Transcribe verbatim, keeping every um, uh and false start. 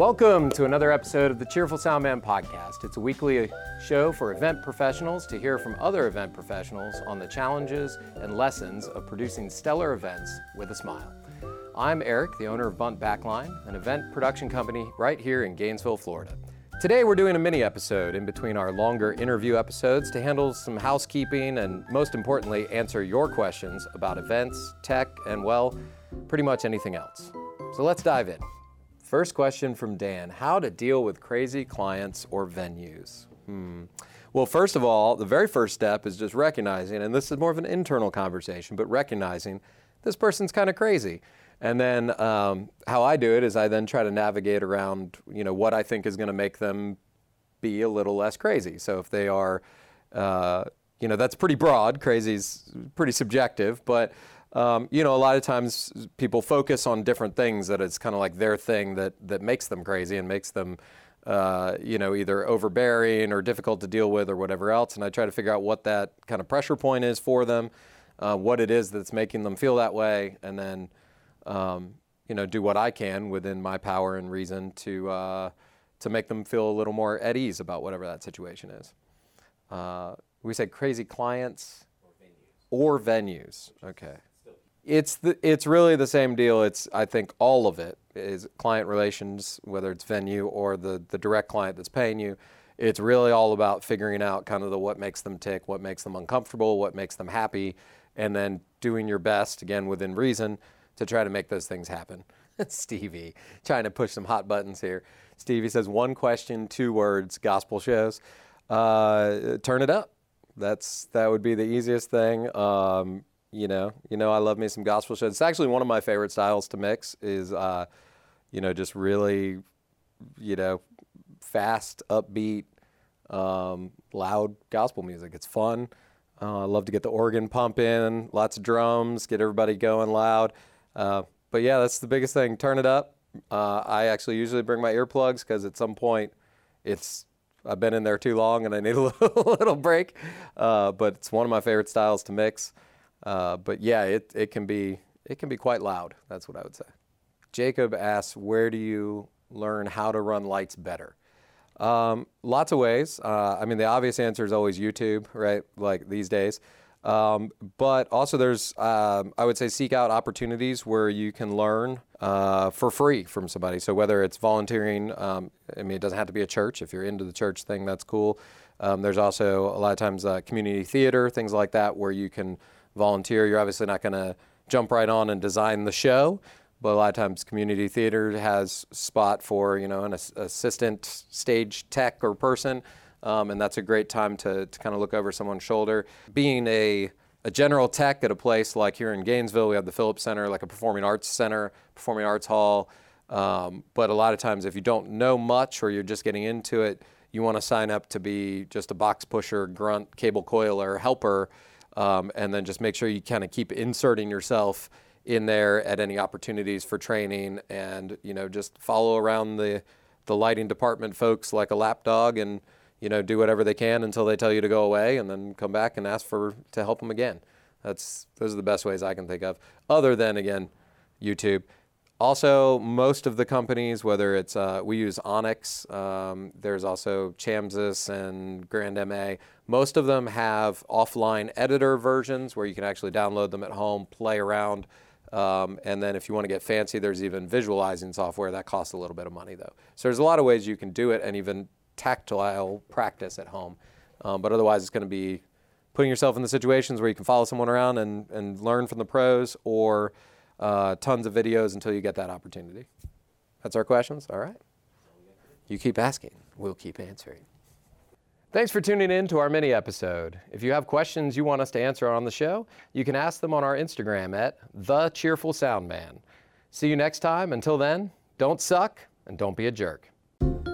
Welcome to another episode of the Cheerful Soundman podcast. It's a weekly show for event professionals to hear from other event professionals on the challenges and lessons of producing stellar events with a smile. I'm Eric, the owner of Bunt Backline, an event production company right here in Gainesville, Florida. Today we're doing a mini episode in between our longer interview episodes to handle some housekeeping and, most importantly, answer your questions about events, tech, and, well, pretty much anything else. So let's dive in. First question from Dan, how to deal with crazy clients or venues? Hmm. Well, first of all, the very first step is just recognizing, and this is more of an internal conversation, but recognizing this person's kind of crazy. And then um, how I do it is I then try to navigate around, you know, what I think is going to make them be a little less crazy. So if they are, uh, you know, that's pretty broad. Crazy's pretty subjective, but Um, you know, a lot of times people focus on different things that it's kind of like their thing that, that makes them crazy and makes them, uh, you know, either overbearing or difficult to deal with or whatever else. And I try to figure out what that kind of pressure point is for them, uh, what it is that's making them feel that way, and then, um, you know, do what I can within my power and reason to, uh, to make them feel a little more at ease about whatever that situation is. Uh, we said crazy clients or venues. Or venues. Okay. It's the, it's really the same deal. It's, I think, all of it is client relations, whether it's venue or the, the direct client that's paying you. It's really all about figuring out kind of the what makes them tick, what makes them uncomfortable, what makes them happy, and then doing your best, again, within reason, to try to make those things happen. Stevie, trying to push some hot buttons here. Stevie says, one question, two words, gospel shows. Uh, turn it up. That's that would be the easiest thing. Um, You know, you know, I love me some gospel shows. It's actually one of my favorite styles to mix is, uh, you know, just really, you know, fast, upbeat, um, loud gospel music. It's fun. Uh, I love to get the organ pumping, lots of drums, get everybody going loud. Uh, but yeah, that's the biggest thing. Turn it up. Uh, I actually usually bring my earplugs because at some point it's I've been in there too long and I need a little, little break. Uh, but it's one of my favorite styles to mix. Uh, but yeah, it, it can be it can be quite loud. That's what I would say. Jacob asks, where do you learn how to run lights better? Um, lots of ways. Uh, I mean, the obvious answer is always YouTube, right? Like these days. Um, but also there's, um, I would say, seek out opportunities where you can learn uh, for free from somebody. So whether it's volunteering, um, I mean, it doesn't have to be a church. If you're into the church thing, that's cool. Um, there's also a lot of times uh, community theater, things like that, where you can volunteer. You're obviously not going to jump right on and design the show, but a lot of times community theater has spot for, you know, an ass- assistant stage tech or person, um, and that's a great time to, to kind of look over someone's shoulder. Being a, a general tech at a place like here in Gainesville, we have the Phillips Center, like a performing arts center, performing arts hall, um, but a lot of times if you don't know much or you're just getting into it, you want to sign up to be just a box pusher, grunt, cable coiler, helper, Um, and then just make sure you kind of keep inserting yourself in there at any opportunities for training, and, you know, just follow around the the lighting department folks like a lapdog, and, you know, do whatever they can until they tell you to go away, and then come back and ask for to help them again. That's those are the best ways I can think of, other than, again, YouTube. Also, most of the companies, whether it's uh, we use Onyx, um, there's also ChamSys and Grand M A. Most of them have offline editor versions where you can actually download them at home, play around, um, and then if you want to get fancy, there's even visualizing software that costs a little bit of money though. So there's a lot of ways you can do it, and even tactile practice at home. Um, but otherwise, it's going to be putting yourself in the situations where you can follow someone around and and learn from the pros, or Uh, tons of videos until you get that opportunity. That's our questions. All right. You keep asking. We'll keep answering. Thanks for tuning in to our mini episode. If you have questions you want us to answer on the show, you can ask them on our Instagram at The Cheerful Soundman. See you next time. Until then, don't suck and don't be a jerk.